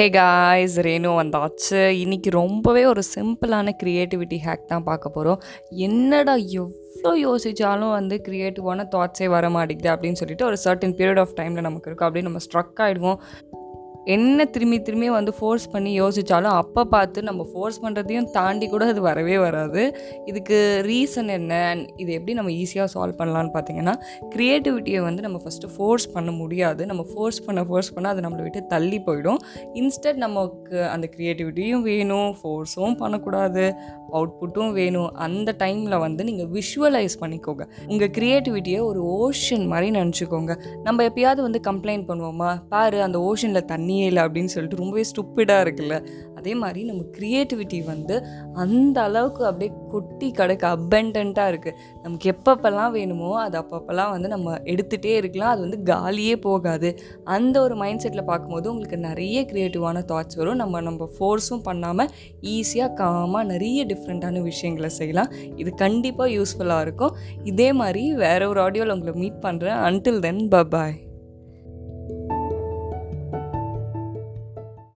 Hey guys, Renu வந்தாச்சு. இன்றைக்கி ரொம்பவே ஒரு சிம்பிளான க்ரியேட்டிவிட்டி ஹேக் தான் பார்க்க போகிறோம். என்னடா எவ்வளோ யோசித்தாலும் க்ரியேட்டிவான தாட்ஸே வர மாட்டேங்குது அப்படின்னு சொல்லிட்டு ஒரு சர்டன் பீரியட் ஆஃப் டைமில் நமக்கு இருக்கும். அப்படியே நம்ம ஸ்ட்ரக் ஆகிடுவோம். என்ன திரும்பி ஃபோர்ஸ் பண்ணி யோசித்தாலும் அப்போ பார்த்து நம்ம ஃபோர்ஸ் பண்ணுறதையும் தாண்டி கூட அது வரவே வராது. இதுக்கு ரீசன் என்ன, இது எப்படி நம்ம ஈஸியாக சால்வ் பண்ணலான்னு பார்த்தீங்கன்னா, க்ரியேட்டிவிட்டியை நம்ம ஃபஸ்ட்டு ஃபோர்ஸ் பண்ண முடியாது. நம்ம ஃபோர்ஸ் பண்ண அது நம்மளை விட்டு தள்ளி போயிடும். இன்ஸ்டன்ட் நமக்கு அந்த க்ரியேட்டிவிட்டியும் வேணும், ஃபோர்ஸும் பண்ணக்கூடாது, அவுட்புட்டும் வேணும். அந்த டைமில் நீங்கள் விஷுவலைஸ் பண்ணிக்கோங்க. உங்கள் க்ரியேட்டிவிட்டியை ஒரு ஓஷன் மாதிரி நினச்சிக்கோங்க. நம்ம எப்பயாவது கம்ப்ளைண்ட் பண்ணுவோமா, பாரு அந்த ஓஷனில் தண்ணி இல்லை அப்படின்னு சொல்லிட்டு ரொம்பவே ஸ்டூப்பிடாக இருக்குல்ல. அதே மாதிரி நம்ம க்ரியேட்டிவிட்டி அந்த அளவுக்கு அப்படியே கொட்டி கிடக்க அபண்டன்ட்டாக இருக்குது. நமக்கு எப்பப்பெல்லாம் வேணுமோ அது அப்பப்பெல்லாம் நம்ம எடுத்துகிட்டே இருக்கலாம். அது காலியே போகாது. அந்த ஒரு மைண்ட் செட்டில் பார்க்கும்போது உங்களுக்கு நிறைய க்ரியேட்டிவான தாட்ஸ் வரும். நம்ம ஃபோர்ஸும் பண்ணாமல் ஈஸியாக காமாக நிறைய டிஃப்ரெண்ட்டான விஷயங்களை செய்யலாம். இது கண்டிப்பாக யூஸ்ஃபுல்லாக இருக்கும். இதே மாதிரி வேற ஒரு ஆடியோவில் உங்களை மீட் பண்ணுறேன். அன்டில் தென், பை பாய்.